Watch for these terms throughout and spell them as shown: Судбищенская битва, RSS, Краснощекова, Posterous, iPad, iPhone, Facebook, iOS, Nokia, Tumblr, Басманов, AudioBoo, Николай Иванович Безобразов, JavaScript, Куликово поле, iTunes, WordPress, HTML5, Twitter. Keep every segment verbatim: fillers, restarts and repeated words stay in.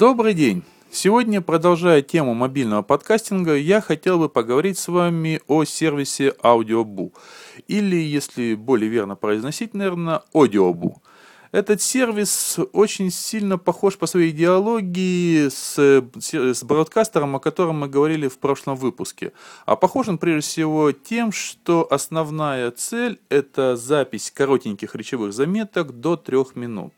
Добрый день! Сегодня, продолжая тему мобильного подкастинга, я хотел бы поговорить с вами о сервисе AudioBoo, или, если более верно произносить, наверное, AudioBoo. Этот сервис очень сильно похож по своей идеологии с, с бродкастером, о котором мы говорили в прошлом выпуске. А похож он прежде всего тем, что основная цель — это запись коротеньких речевых заметок до трех минут.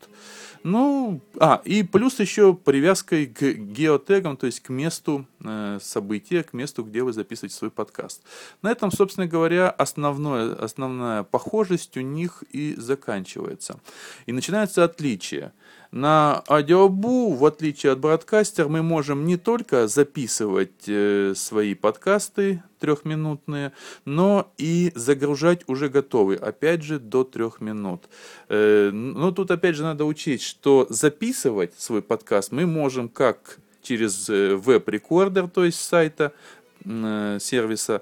Ну, а, и плюс еще привязкой к геотегам, то есть к месту э, события, к месту, где вы записываете свой подкаст. На этом, собственно говоря, основное, основная похожесть у них и заканчивается. И начинается отличие. На AudioBoo, в отличие от Broadcaster, мы можем не только записывать э, свои подкасты трехминутные, но и загружать уже готовые, опять же, до трех минут. Э, но тут опять же надо учесть, что записывать свой подкаст мы можем как через веб-рекордер, то есть сайта, э, сервиса,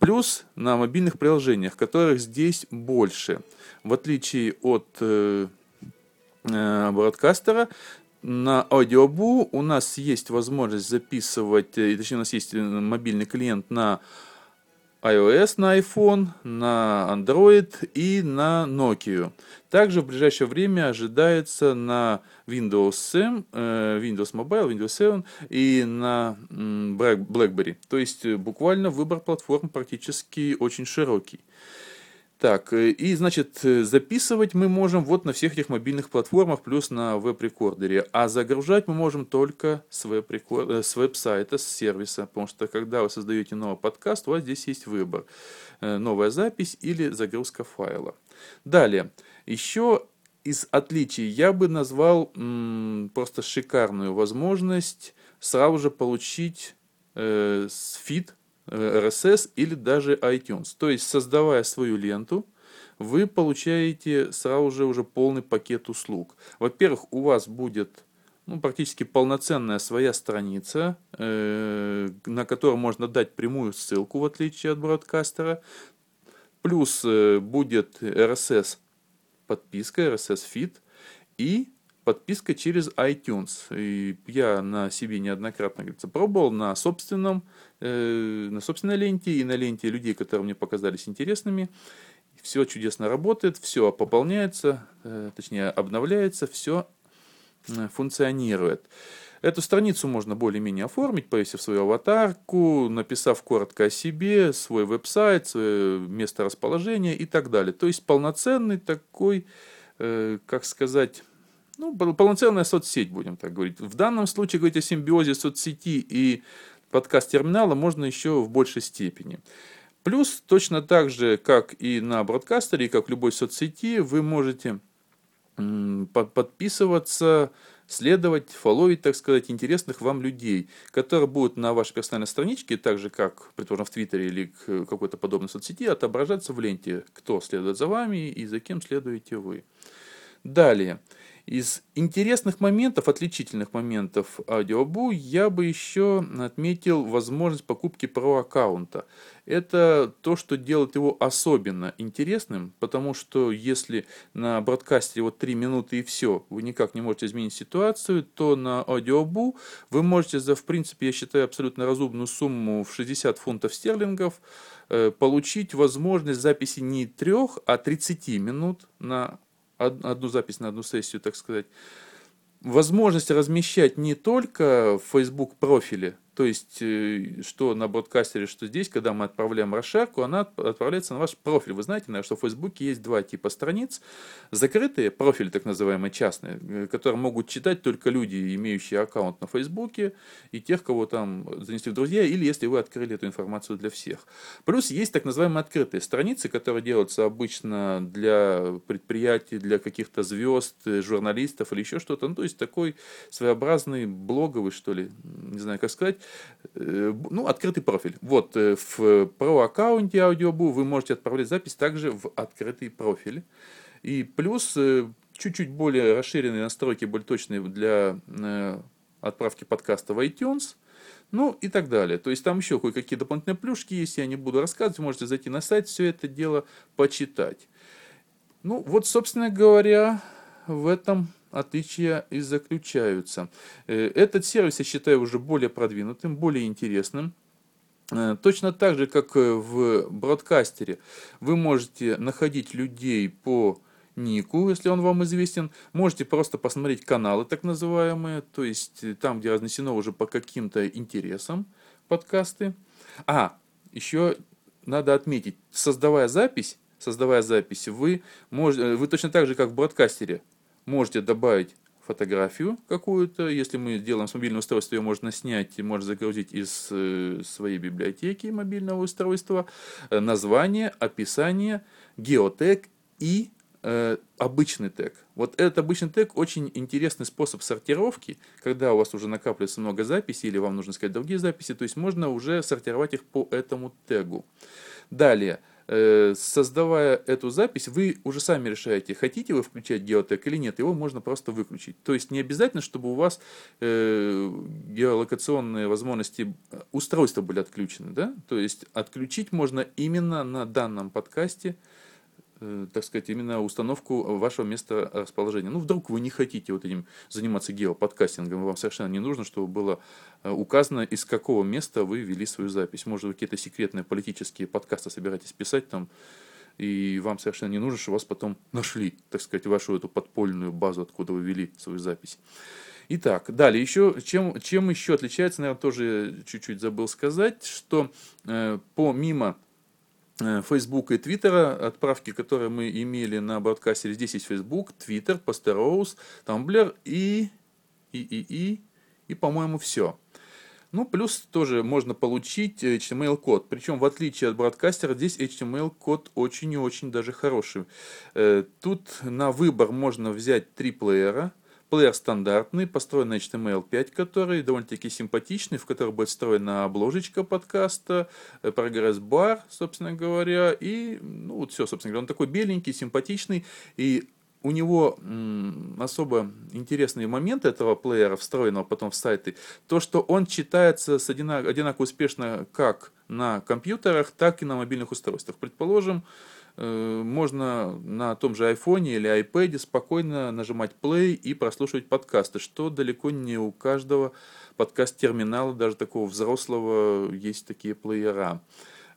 плюс на мобильных приложениях, которых здесь больше. В отличие от э, бродкастера, на AudioBoo у нас есть возможность записывать, точнее у нас есть мобильный клиент на iOS, на iPhone, на Android и на Nokia. Также в ближайшее время ожидается на Windows семь, Windows Mobile, Windows семь и на BlackBerry. То есть буквально выбор платформ практически очень широкий. Так, и значит, записывать мы можем вот на всех этих мобильных платформах, плюс на веб-рекордере. А загружать мы можем только с, веб-рекор... с веб-сайта, с сервиса. Потому что когда вы создаете новый подкаст, у вас здесь есть выбор. Новая запись или загрузка файла. Далее, еще из отличий я бы назвал м- просто шикарную возможность сразу же получить э- фид, эр эс эс или даже iTunes. То есть, создавая свою ленту, вы получаете сразу же уже полный пакет услуг. Во-первых, у вас будет ну, практически полноценная своя страница, э- на которой можно дать прямую ссылку, в отличие от бродкастера. Плюс э- будет эр эс эс подписка, эр эс эс-фид и подписка через iTunes. И я на себе неоднократно, говорится, пробовал на собственном, э, на собственной ленте и на ленте людей, которые мне показались интересными. Все чудесно работает, все пополняется, э, точнее обновляется, все э, функционирует. Эту страницу можно более-менее оформить, повесив свою аватарку, написав коротко о себе, свой веб-сайт, свое место расположения и так далее. То есть полноценный такой, э, как сказать... Ну, полноценная соцсеть, будем так говорить. В данном случае говорить о симбиозе соцсети и подкаст-терминала можно еще в большей степени. Плюс, точно так же, как и на бродкастере, и как в любой соцсети, вы можете м- подписываться, следовать, фолловить, так сказать, интересных вам людей, которые будут на вашей персональной страничке, так же, как, предположим, в Твиттере или к какой-то подобной соцсети, отображаться в ленте, кто следует за вами и за кем следуете вы. Далее. Из интересных моментов, отличительных моментов AudioBoo я бы еще отметил возможность покупки про-аккаунта. Это то, что делает его особенно интересным, потому что если на бродкастере вот три минуты и все, вы никак не можете изменить ситуацию, то на AudioBoo вы можете за, в принципе, я считаю, абсолютно разумную сумму в шестьдесят фунтов стерлингов э, получить возможность записи не трех, а тридцати минут на одну запись на одну сессию, так сказать. Возможность размещать не только в Facebook профиле, то есть, что на бродкастере, что здесь, когда мы отправляем расшарку, она отправляется на ваш профиль. Вы знаете, наверное, что в Facebook есть два типа страниц. Закрытые, профили так называемые, частные, которые могут читать только люди, имеющие аккаунт на Facebook, и тех, кого там занесли в друзья, или если вы открыли эту информацию для всех. Плюс есть так называемые открытые страницы, которые делаются обычно для предприятий, для каких-то звезд, журналистов или еще что-то. Ну, то есть, такой своеобразный блоговый, что ли, не знаю, как сказать, ну, открытый профиль. Вот, в про-аккаунте AudioBoo вы можете отправлять запись также в открытый профиль. И плюс чуть-чуть более расширенные настройки, более точные для отправки подкаста в iTunes. Ну, и так далее. То есть, там еще кое-какие дополнительные плюшки есть, я не буду рассказывать. Вы можете зайти на сайт, все это дело почитать. Ну, вот, собственно говоря, в этом отличия и заключаются. Этот сервис я считаю уже более продвинутым, более интересным. Точно так же, как в бродкастере, вы можете находить людей по нику, если он вам известен. Можете просто посмотреть каналы, так называемые, то есть там, где разнесено уже по каким-то интересам подкасты. А, еще надо отметить, создавая запись, создавая запись, вы, можете, вы точно так же, как в бродкастере, можете добавить фотографию какую-то. Если мы делаем с мобильного устройства, ее можно снять, можно загрузить из своей библиотеки мобильного устройства. Название, описание, геотег и э, обычный тег. Вот этот обычный тег очень интересный способ сортировки, когда у вас уже накапливается много записей или вам нужно искать другие записи, то есть можно уже сортировать их по этому тегу. Далее. Создавая эту запись, вы уже сами решаете, хотите вы включать геотег или нет, его можно просто выключить. То есть не обязательно, чтобы у вас э, геолокационные возможности устройства были отключены. Да? То есть отключить можно именно на данном подкасте, э, так сказать, именно установку вашего места расположения. Ну, вдруг вы не хотите вот этим заниматься геоподкастингом, вам совершенно не нужно, чтобы было указано, из какого места вы вели свою запись. Может, вы какие-то секретные политические подкасты собираетесь писать там, и вам совершенно не нужно, чтобы вас потом нашли, так сказать, вашу эту подпольную базу, откуда вы вели свою запись. Итак, далее, еще, чем, чем еще отличается, наверное, тоже чуть-чуть забыл сказать, что э, помимо Facebook и Twitter, отправки, которые мы имели на бродкастере, здесь есть Facebook, Twitter, Posterous, Tumblr и, и, и, и, и по-моему, все. Ну, плюс тоже можно получить эйч ти эм эль-код. Причем, в отличие от бродкастера, здесь эйч ти эм эль-код очень и очень даже хороший. Тут на выбор можно взять три плеера. Плеер стандартный, построен на эйч ти эм эль пять, который довольно-таки симпатичный, в который будет встроена обложечка подкаста, прогресс-бар, собственно говоря. И, ну, вот все, собственно говоря. Он такой беленький, симпатичный. И у него м, особо интересный момент этого плеера, встроенного потом в сайты, то, что он читается с одинак- одинаково успешно как на компьютерах, так и на мобильных устройствах. Предположим, э, можно на том же iPhone или iPad спокойно нажимать play и прослушивать подкасты, что далеко не у каждого подкаст-терминала, даже такого взрослого, есть такие плеера.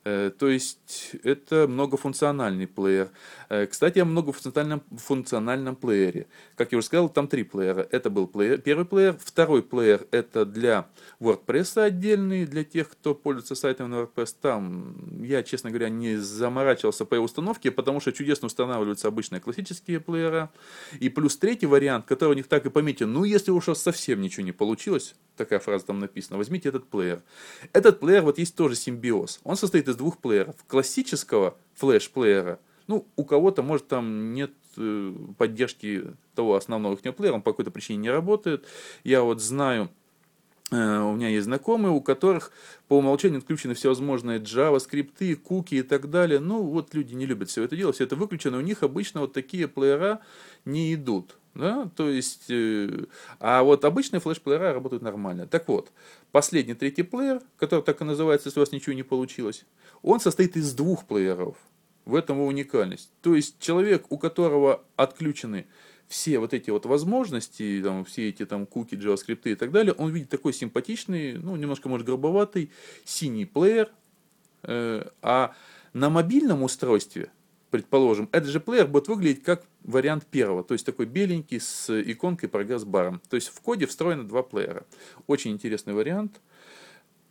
То есть это многофункциональный плеер. Кстати, о многофункциональном функциональном плеере. Как я уже сказал, там три плеера. Это был плеер, первый плеер. Второй плеер это для WordPress отдельный, для тех, кто пользуется сайтом на WordPress. Там я, честно говоря, не заморачивался по его установке, потому что чудесно устанавливаются обычные классические плеера. И плюс третий вариант, который у них так и пометен. Ну, если уж совсем ничего не получилось, такая фраза там написана, возьмите этот плеер. Этот плеер, вот есть тоже симбиоз. Он состоит из двух плееров. Классического флеш-плеера, ну, у кого-то, может, там нет э, поддержки того основного их плеера, он по какой-то причине не работает. Я вот знаю, э, у меня есть знакомые, у которых по умолчанию отключены всевозможные JavaScript, куки и так далее. Ну, вот люди не любят все это дело, все это выключено, у них обычно вот такие плеера не идут. Да? То есть, э, а вот обычные флеш-плеера работают нормально. Так вот, последний третий плеер, который так и называется, если у вас ничего не получилось, он состоит из двух плееров. В этом его уникальность. То есть, человек, у которого отключены все вот эти вот возможности, там, все эти там куки, JavaScript и так далее, он видит такой симпатичный, ну, немножко, может, грубоватый синий плеер. Э, а на мобильном устройстве, предположим, этот же плеер будет выглядеть как вариант первого, то есть такой беленький с иконкой прогресс-баром. То есть в коде встроено два плеера. Очень интересный вариант.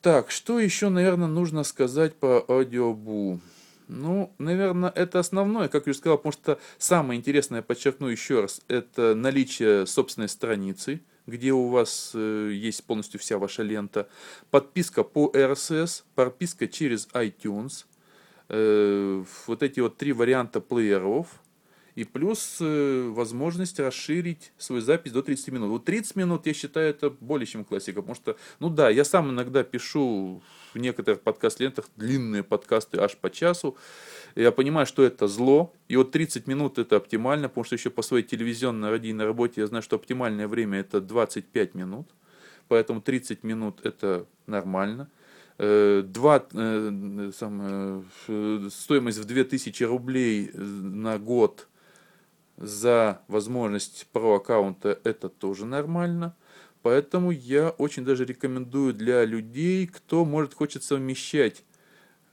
Так, что еще, наверное, нужно сказать по AudioBoo? Ну, наверное, это основное, как я уже сказал, потому что самое интересное, подчеркну еще раз, это наличие собственной страницы, где у вас э, есть полностью вся ваша лента, подписка по эр эс эс, подписка через iTunes, вот эти вот три варианта плееров и плюс возможность расширить свою запись до тридцати минут. Вот тридцать минут, я считаю, это более чем классика, потому что, ну да, я сам иногда пишу в некоторых подкаст-лентах длинные подкасты аж по часу, я понимаю, что это зло, и вот тридцать минут это оптимально, потому что еще по своей телевизионной, радийной работе я знаю, что оптимальное время это двадцать пять минут, поэтому тридцать минут это нормально. Два, э, сам, э, стоимость в две тысячи рублей на год за возможность про аккаунта это тоже нормально. Поэтому я очень даже рекомендую для людей, кто может хочет совмещать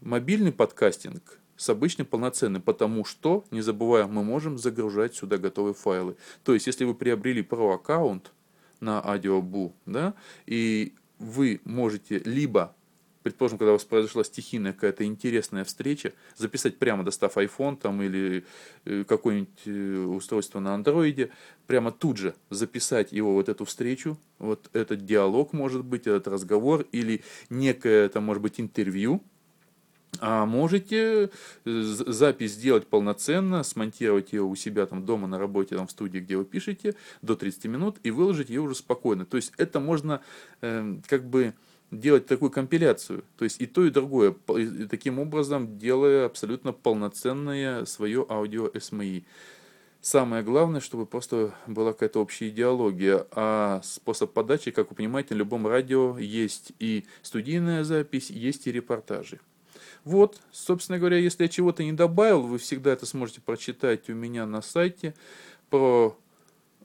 мобильный подкастинг с обычным полноценным, потому что, не забывая, мы можем загружать сюда готовые файлы. То есть, если вы приобрели про аккаунт на AudioBoo, да, и вы можете либо, предположим, когда у вас произошла стихийная какая-то интересная встреча, записать прямо, достав iPhone там, или какое-нибудь устройство на андроиде, прямо тут же записать его, вот эту встречу, вот этот диалог, может быть, этот разговор, или некое, там, может быть, интервью. А можете запись сделать полноценно, смонтировать ее у себя там дома, на работе, там в студии, где вы пишете, до тридцати минут и выложить ее уже спокойно. То есть это можно э, как бы делать такую компиляцию, то есть и то, и другое, и таким образом делая абсолютно полноценное свое аудио эс эм и. Самое главное, чтобы просто была какая-то общая идеология. А способ подачи, как вы понимаете, на любом радио есть и студийная запись, есть и репортажи. Вот, собственно говоря, если я чего-то не добавил, вы всегда это сможете прочитать у меня на сайте. Про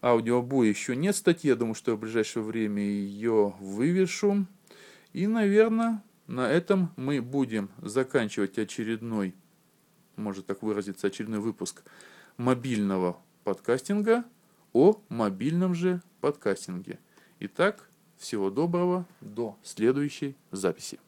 AudioBoo еще нет статьи, я думаю, что я в ближайшее время ее вывешу. И, наверное, на этом мы будем заканчивать очередной, может так выразиться, очередной выпуск мобильного подкастинга о мобильном же подкастинге. Итак, всего доброго, до следующей записи.